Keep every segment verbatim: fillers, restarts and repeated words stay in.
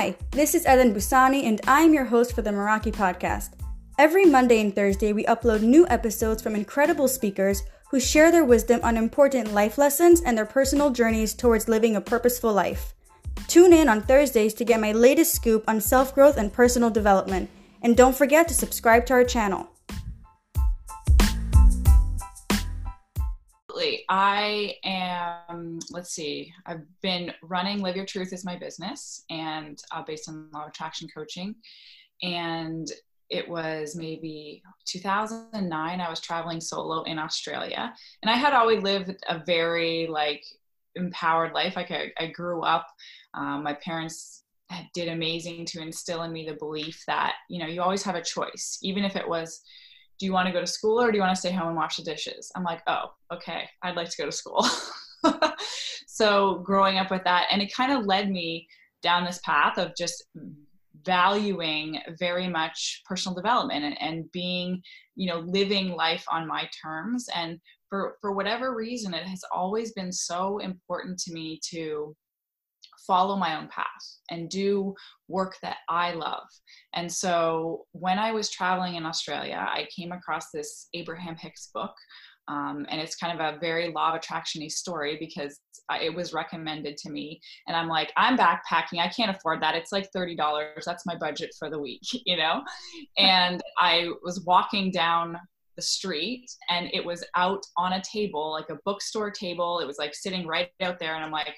Hi, this is Ellen Busani, and I'm your host for the Meraki podcast. Every Monday and Thursday, we upload new episodes from incredible speakers who share their wisdom on important life lessons and their personal journeys towards living a purposeful life. Tune in on Thursdays to get my latest scoop on self-growth and personal development. And don't forget to subscribe to our channel. I am, let's see, I've been running Live Your Truth is my business, and uh, based on law of attraction coaching. And it was maybe two thousand nine, I was traveling solo in Australia, and I had always lived a very like empowered life. Like I, I grew up, um, my parents did amazing to instill in me the belief that, you know, you always have a choice, even if it was, do you want to go to school or do you want to stay home and wash the dishes? I'm like, oh, okay, I'd like to go to school. So growing up with that, and it kind of led me down this path of just valuing very much personal development and, and being, you know, living life on my terms. And for, for whatever reason, it has always been so important to me to follow my own path and do work that I love. And so when I was traveling in Australia, I came across this Abraham Hicks book. Um, and it's kind of a very law of attraction-y story because it was recommended to me. And I'm like, I'm backpacking. I can't afford that. It's like thirty dollars. That's my budget for the week, you know? And I was walking down the street, and it was out on a table, like a bookstore table. It was like sitting right out there. And I'm like,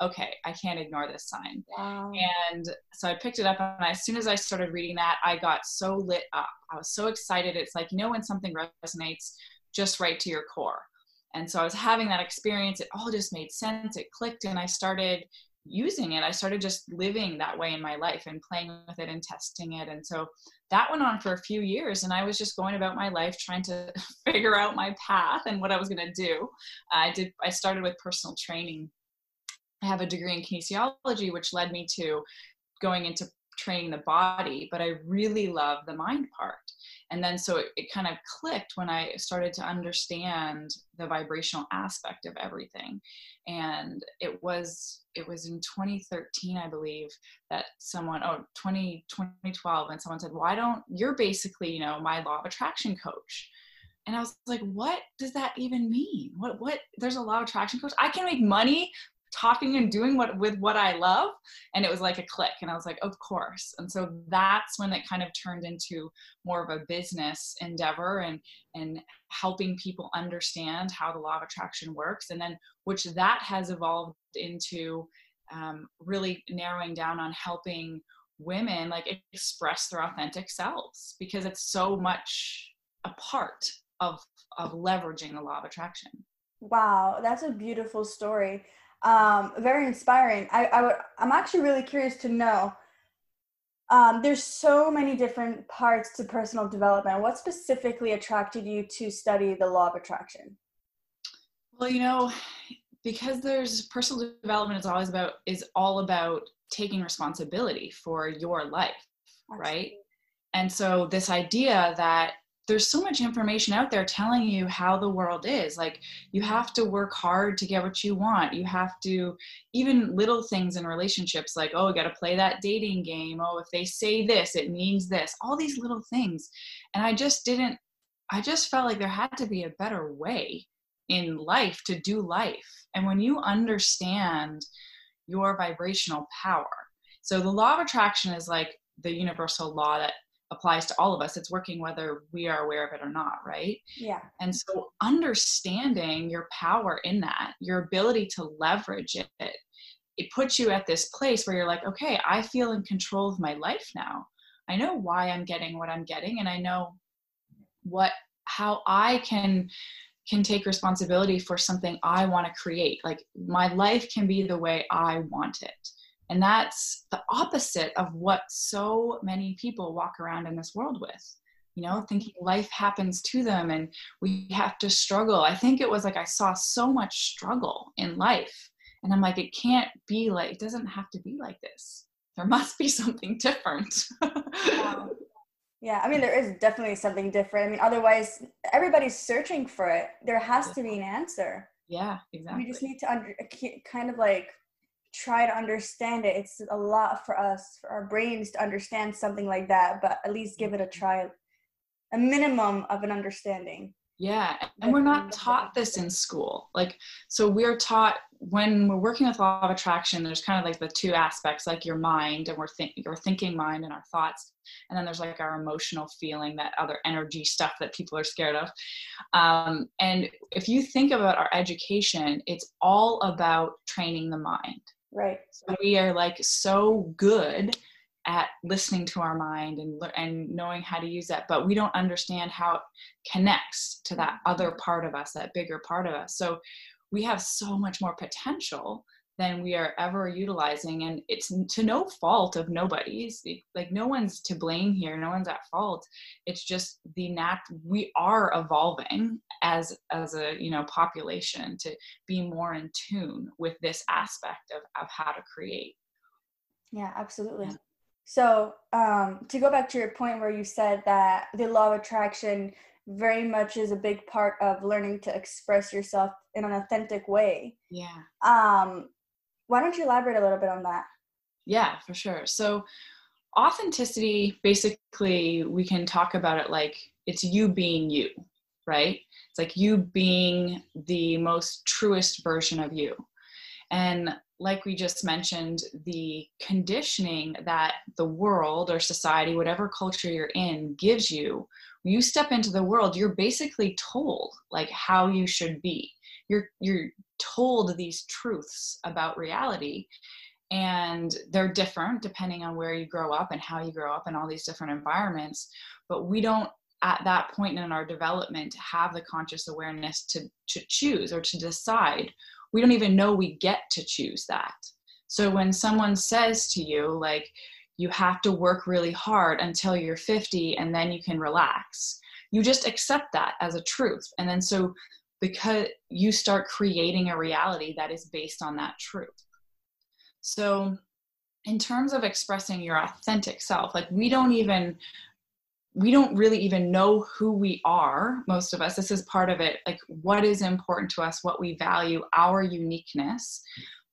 okay, I can't ignore this sign. Wow. And so I picked it up, and as soon as I started reading that, I got so lit up. I was so excited. It's like, you know, when something resonates just right to your core. And so I was having that experience. It all just made sense. It clicked, and I started using it. I started just living that way in my life and playing with it and testing it. And so that went on for a few years, and I was just going about my life trying to figure out my path and what I was going to do. I did, I started with personal training. I have a degree in kinesiology, which led me to going into training the body, but I really love the mind part. And then so it, it kind of clicked when I started to understand the vibrational aspect of everything. And it was it was in twenty thirteen, I believe, that someone, oh, twenty twelve, and someone said, why don't, you're basically, you know, my law of attraction coach. And I was like, what does that even mean? What, what, there's a law of attraction coach? I can make money talking and doing what with what I love. And it was like a click, and I was like, of course. And so that's when it kind of turned into more of a business endeavor and and helping people understand how the law of attraction works, and then which that has evolved into um, really narrowing down on helping women like express their authentic selves, because it's so much a part of of leveraging the law of attraction. Wow, that's a beautiful story. Um, very inspiring. I, I would, I'm actually really curious to know, um, there's so many different parts to personal development. What specifically attracted you to study the law of attraction? Well, you know, because there's personal development is always about, is all about taking responsibility for your life. Absolutely. Right? And so this idea that there's so much information out there telling you how the world is. Like, you have to work hard to get what you want. You have to, even little things in relationships, like, oh, you got to play that dating game. Oh, if they say this, it means this. All these little things. And I just didn't, I just felt like there had to be a better way in life to do life. And when you understand your vibrational power, so the law of attraction is like the universal law that applies to all of us. It's working whether we are aware of it or not, right? Yeah. And so understanding your power in that, your ability to leverage it, it puts you at this place where you're like, okay, I feel in control of my life now. I know why I'm getting what I'm getting, and I know what, how I can can take responsibility for something I want to create. Like, my life can be the way I want it. And that's the opposite of what so many people walk around in this world with, you know, thinking life happens to them and we have to struggle. I think it was like, I saw so much struggle in life, and I'm like, it can't be like, it doesn't have to be like this. There must be something different. Wow. Yeah. I mean, there is definitely something different. I mean, otherwise everybody's searching for it. There has to be an answer. Yeah, exactly. We just need to under, kind of like try to understand it. It's a lot for us, for our brains to understand something like that, but at least give it a try, a minimum of an understanding. Yeah. And we're not taught this in school. Like, so we're taught when we're working with law of attraction, there's kind of like the two aspects, like your mind and we're think your thinking mind and our thoughts. And then there's like our emotional feeling, that other energy stuff that people are scared of. Um, and if you think about our education, it's all about training the mind. Right. So we are like so good at listening to our mind and and knowing how to use that, but we don't understand how it connects to that other part of us, that bigger part of us. So we have so much more potential than we are ever utilizing, and it's to no fault of nobody's. Like, no one's to blame here, no one's at fault. It's just the nat we are evolving as as a you know population to be more in tune with this aspect of, of how to create. Yeah, absolutely. Yeah. So um, to go back to your point where you said that the law of attraction very much is a big part of learning to express yourself in an authentic way. Yeah. Um, why don't you elaborate a little bit on that? Yeah, for sure. So authenticity, basically, we can talk about it like it's you being you, right? It's like you being the most truest version of you. And like we just mentioned, the conditioning that the world or society, whatever culture you're in, gives you, when you step into the world, you're basically told like how you should be. You're, you're told these truths about reality, and they're different depending on where you grow up and how you grow up and all these different environments. But we don't, at that point in our development, have the conscious awareness to, to choose or to decide. We don't even know we get to choose that. So when someone says to you, like, you have to work really hard until you're fifty and then you can relax, you just accept that as a truth. And then so because you start creating a reality that is based on that truth. So in terms of expressing your authentic self, like we don't even, we don't really even know who we are, most of us. This is part of it, like what is important to us, what we value, our uniqueness,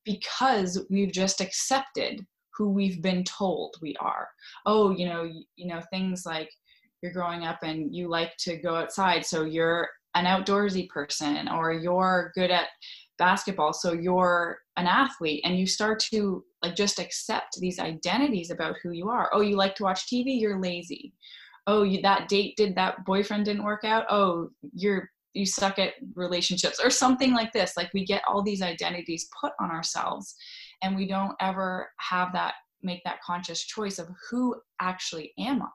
because we've just accepted who we've been told we are. Oh, you know, you know, things like you're growing up and you like to go outside, so you're an outdoorsy person, or you're good at basketball, so you're an athlete, and you start to like just accept these identities about who you are. Oh, you like to watch T V, you're lazy. Oh, you, that date did that boyfriend didn't work out. Oh, you're, you suck at relationships or something like this. Like we get all these identities put on ourselves and we don't ever have that, make that conscious choice of who actually am I,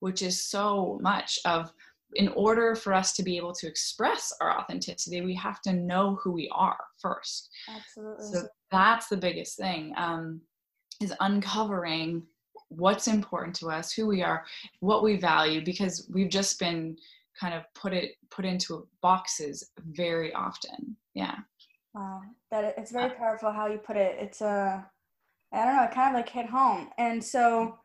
which is so much of, in order for us to be able to express our authenticity, we have to know who we are first. Absolutely. So that's the biggest thing, um, is uncovering what's important to us, who we are, what we value, because we've just been kind of put it put into boxes very often. Yeah. Wow, that it's very powerful how you put it. It's a, I don't know, it kind of like hit home. And so,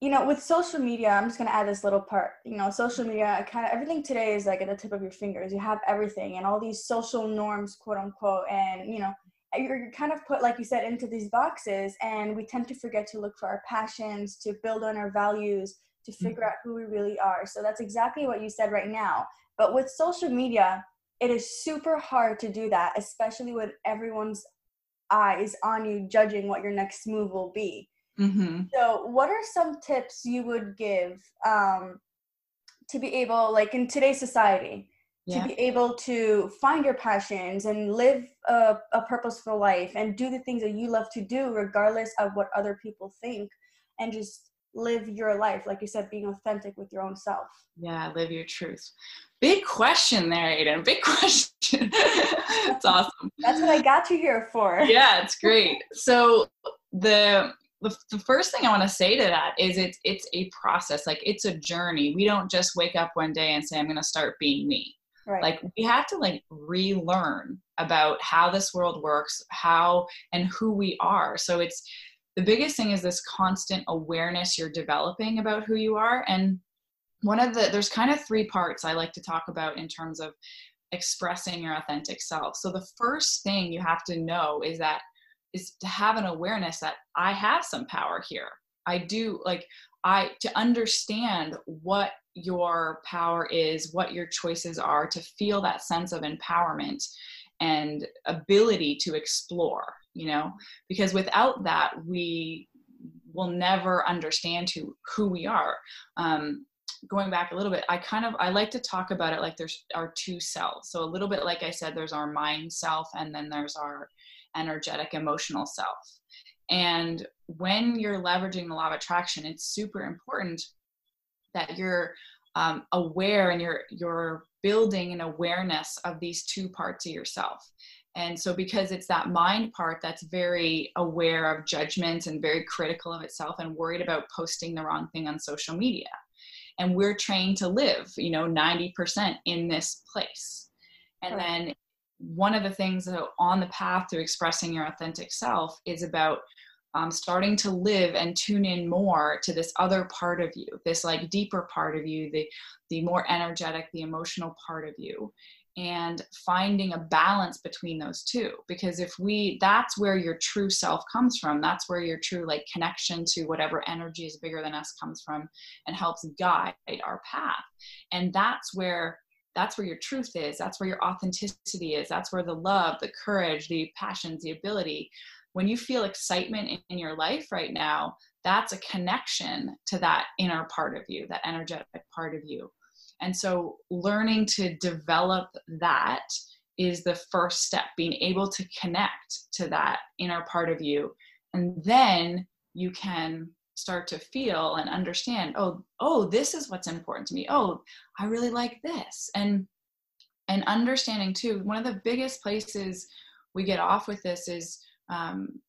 you know, with social media, I'm just gonna add this little part. You know, social media, kind of everything today is like at the tip of your fingers. You have everything and all these social norms, quote unquote, and you know, you're kind of put, like you said, into these boxes, and we tend to forget to look for our passions, to build on our values, to figure mm-hmm. out who we really are. So that's exactly what you said right now. But with social media, it is super hard to do that, especially when everyone's eyes on you judging what your next move will be. Mm-hmm. So what are some tips you would give um, to be able, like in today's society, Yeah. to be able to find your passions and live a, a purposeful life and do the things that you love to do regardless of what other people think, and just live your life, like you said, being authentic with your own self? Yeah, live your truth. Big question there, Aiden. Big question. That's awesome. That's what I got you here for. Yeah, it's great. So the The, the first thing I want to say to that is it's, it's a process. Like it's a journey. We don't just wake up one day and say, I'm going to start being me. Right. Like we have to like relearn about how this world works, how and who we are. So it's, the biggest thing is this constant awareness you're developing about who you are. And one of the, there's kind of three parts I like to talk about in terms of expressing your authentic self. So the first thing you have to know is that is to have an awareness that I have some power here. I do, like, I, to understand what your power is, what your choices are, to feel that sense of empowerment and ability to explore, you know, because without that, we will never understand who, who we are. Um, going back a little bit, I kind of, I like to talk about it like there's our two selves. So a little bit, like I said, there's our mind self, and then there's our energetic emotional self. And when you're leveraging the law of attraction, it's super important that you're um, aware and you're, you're building an awareness of these two parts of yourself. And so, because it's that mind part that's very aware of judgments and very critical of itself and worried about posting the wrong thing on social media. And we're trained to live, you know, ninety percent in this place. And right. then one of the things that on the path to expressing your authentic self is about um, starting to live and tune in more to this other part of you, this like deeper part of you, the, the more energetic, the emotional part of you, and finding a balance between those two. Because if we, that's where your true self comes from. That's where your true like connection to whatever energy is bigger than us comes from and helps guide our path. And that's where That's where your truth is. That's where your authenticity is. That's where the love, the courage, the passions, the ability. When you feel excitement in, in your life right now, that's a connection to that inner part of you, that energetic part of you. And so learning to develop that is the first step, being able to connect to that inner part of you. And then you can start to feel and understand, oh, oh, this is what's important to me. Oh, I really like this. And, and understanding too, one of the biggest places we get off with this is, um,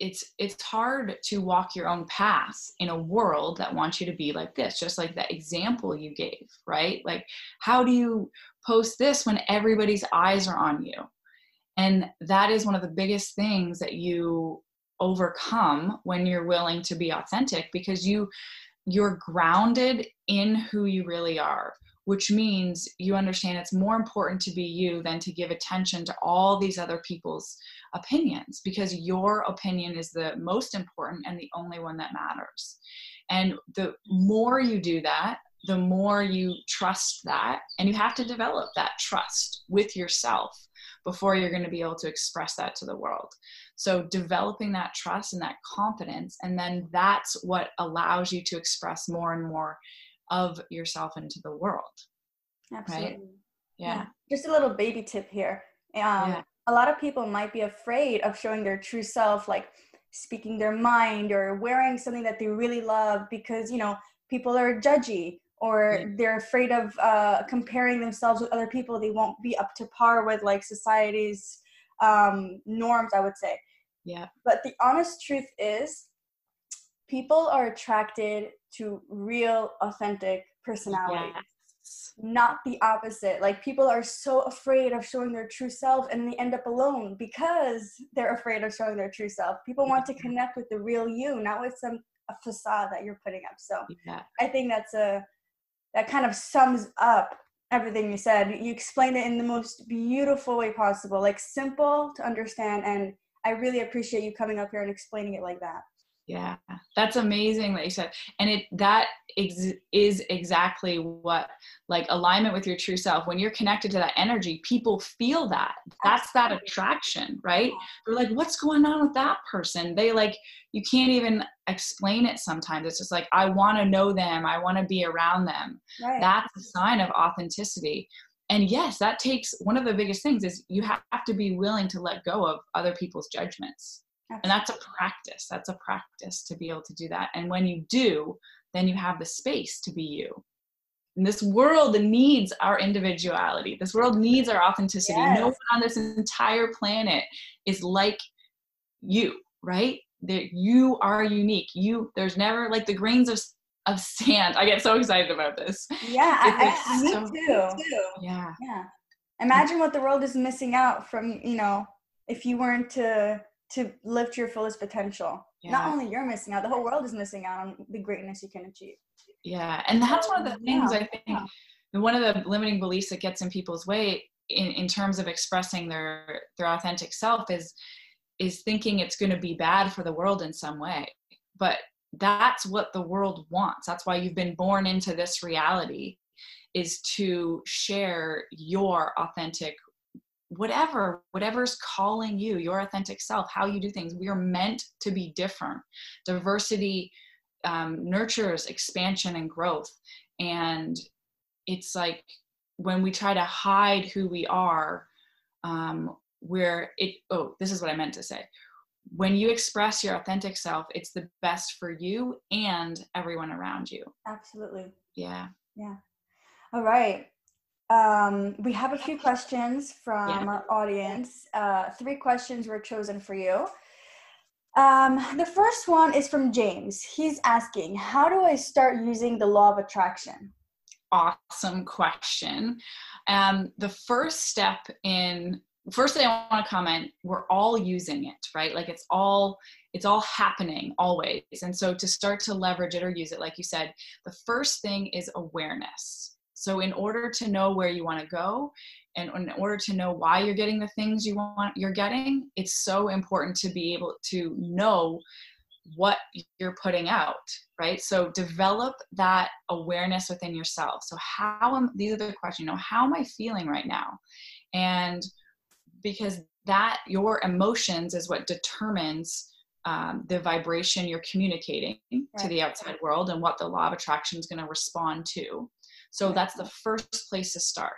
it's, it's hard to walk your own path in a world that wants you to be like this, just like that example you gave, right? Like, how do you post this when everybody's eyes are on you? And that is one of the biggest things that you overcome when you're willing to be authentic, because you you're grounded in who you really are, which means you understand it's more important to be you than to give attention to all these other people's opinions, because your opinion is the most important and the only one that matters. And the more you do that, the more you trust that, and you have to develop that trust with yourself before you're going to be able to express that to the world. So developing that trust and that confidence, and then that's what allows you to express more and more of yourself into the world. Absolutely. Right? Yeah. yeah. Just a little baby tip here. Um, yeah. A lot of people might be afraid of showing their true self, like speaking their mind or wearing something that they really love, because, you know, people are judgy. Or they're afraid of uh, comparing themselves with other people. They won't be up to par with like society's um, norms, I would say. Yeah. But the honest truth is, people are attracted to real, authentic personalities, yes. not the opposite. Like, people are so afraid of showing their true self, and they end up alone because they're afraid of showing their true self. People want to connect with the real you, not with some a facade that you're putting up. So yeah. I think that's a That kind of sums up everything you said. You explained it in the most beautiful way possible, like simple to understand. And I really appreciate you coming up here and explaining it like that. Yeah, that's amazing that you said. And it that ex- is exactly what, like, alignment with your true self. When you're connected to that energy, people feel that. That's that attraction, right? They're like, what's going on with that person? They like, you can't even explain it sometimes. It's just like, I want to know them. I want to be around them. Right. That's a sign of authenticity. And yes, that takes, one of the biggest things is you have to be willing to let go of other people's judgments. And that's a practice. That's a practice to be able to do that. And when you do, then you have the space to be you. And this world needs our individuality. This world needs our authenticity. Yes. No one on this entire planet is like you, right? That you are unique. You, there's never like the grains of of sand. I get so excited about this. Yeah, I, I, me so, too. too. Yeah. Yeah. Imagine what the world is missing out from, you know, if you weren't to... to live to your fullest potential. Yeah. Not only you're missing out, the whole world is missing out on the greatness you can achieve. Yeah, and that's one of the things, yeah. I think, yeah. one of the limiting beliefs that gets in people's way in, in terms of expressing their, their authentic self is, is thinking it's going to be bad for the world in some way. But that's what the world wants. That's why you've been born into this reality, is to share your authentic, whatever, whatever's calling you, your authentic self, how you do things. We are meant to be different. Diversity um, nurtures expansion and growth. And it's like when we try to hide who we are, um, we're, it, oh, this is what I meant to say. When you express your authentic self, it's the best for you and everyone around you. Absolutely. Yeah. Yeah. All right. Um, we have a few questions from yeah. our audience. Uh, three questions were chosen for you. Um, the first one is from James. He's asking, how do I start using the law of attraction? Awesome question. Um, the first step in First thing I want to comment, we're all using it, right? Like it's all, it's all happening always. And so to start to leverage it or use it, like you said, the first thing is awareness. So in order to know where you want to go and in order to know why you're getting the things you want, you're getting, it's so important to be able to know what you're putting out, right? So develop that awareness within yourself. So how am, these are the questions, you know, how am I feeling right now? And because that, your emotions is what determines um, the vibration you're communicating right. to the outside world and what the law of attraction is going to respond to. So right. that's the first place to start,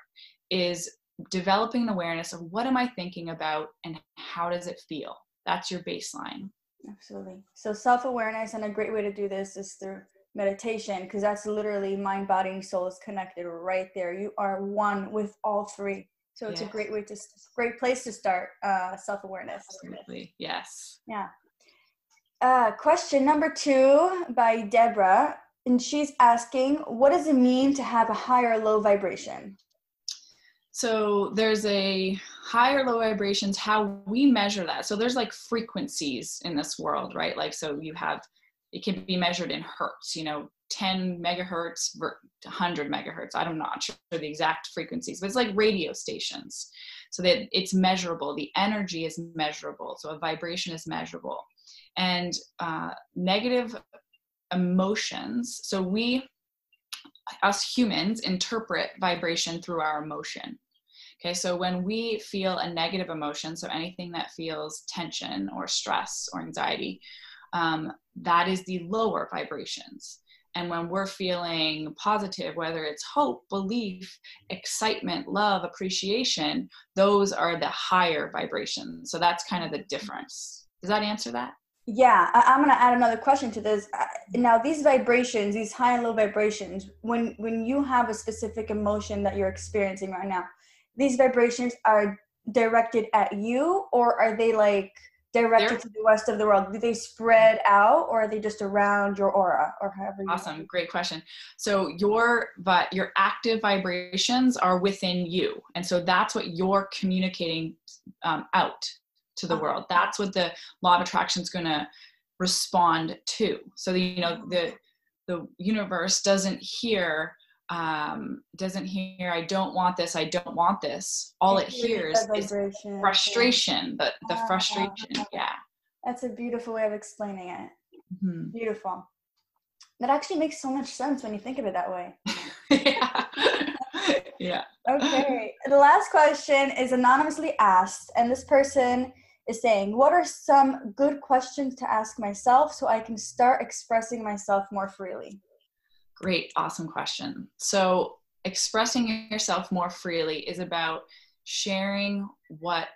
is developing an awareness of what am I thinking about and how does it feel? That's your baseline. Absolutely. So self-awareness, and a great way to do this is through meditation, because that's literally mind, body, and soul is connected right there. You are one with all three. So it's yes. a great way to, great place to start uh, self-awareness. Absolutely, yes. Yeah. Uh, question number two by Deborah, and she's asking, what does it mean to have a high or low vibration? So there's a high or low vibrations, how we measure that. So there's like frequencies in this world, right? Like, so you have, it can be measured in hertz, you know, ten megahertz, one hundred megahertz. I'm not sure the exact frequencies, but it's like radio stations. So that it's measurable. The energy is measurable. So a vibration is measurable. And uh, negative emotions. So we, us humans, interpret vibration through our emotion. Okay, so when we feel a negative emotion, so anything that feels tension or stress or anxiety, um, that is the lower vibrations. And when we're feeling positive, whether it's hope, belief, excitement, love, appreciation, those are the higher vibrations. So that's kind of the difference. Does that answer that? Yeah, I, I'm gonna add another question to this. Now these vibrations, these high and low vibrations, when, when you have a specific emotion that you're experiencing right now, these vibrations are directed at you, or are they like directed They're, to the rest of the world? Do they spread out, or are they just around your aura, or however you Awesome. Know? Great question. So your, but your active vibrations are within you. And so that's what you're communicating um, out to the okay. world. That's what the law of attraction is going to respond to. So, the, you know, the, the universe doesn't hear, um, doesn't hear, I don't want this, I don't want this. All it, it hears is frustration, the, the oh, frustration, oh, yeah. That's a beautiful way of explaining it. Mm-hmm. Beautiful. That actually makes so much sense when you think of it that way. yeah. yeah. Okay. The last question is anonymously asked, and this person is saying, what are some good questions to ask myself so I can start expressing myself more freely? Great, awesome question. So expressing yourself more freely is about sharing what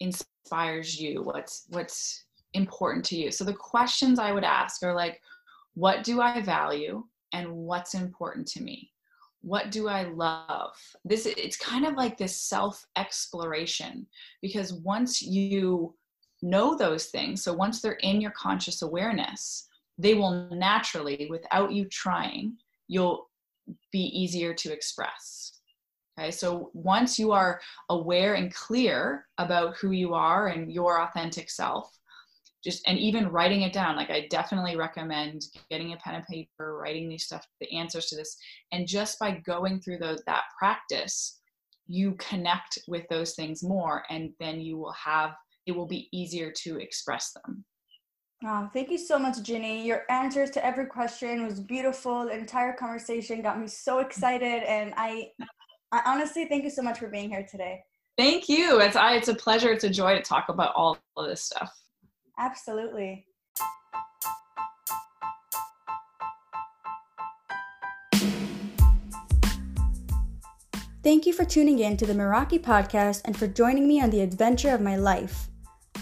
inspires you, what's what's important to you. So the questions I would ask are like, what do I value and what's important to me? What do I love? This it's kind of like this self-exploration, because once you know those things, so once they're in your conscious awareness, they will naturally, without you trying, you'll be easier to express. Okay, so once you are aware and clear about who you are and your authentic self, just, and even writing it down, like I definitely recommend getting a pen and paper, writing these stuff, the answers to this. And just by going through those, that practice, you connect with those things more, and then you will have it will be easier to express them. Wow, thank you so much, Ginny. Your answers to every question was beautiful. The entire conversation got me so excited, and I, I honestly thank you so much for being here today. Thank you. It's, I, it's a pleasure. It's a joy to talk about all of this stuff. Absolutely. Thank you for tuning in to the Meraki podcast and for joining me on the adventure of my life.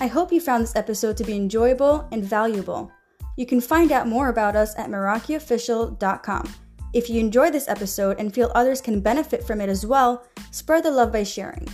I hope you found this episode to be enjoyable and valuable. You can find out more about us at meraki official dot com. If you enjoy this episode and feel others can benefit from it as well, spread the love by sharing.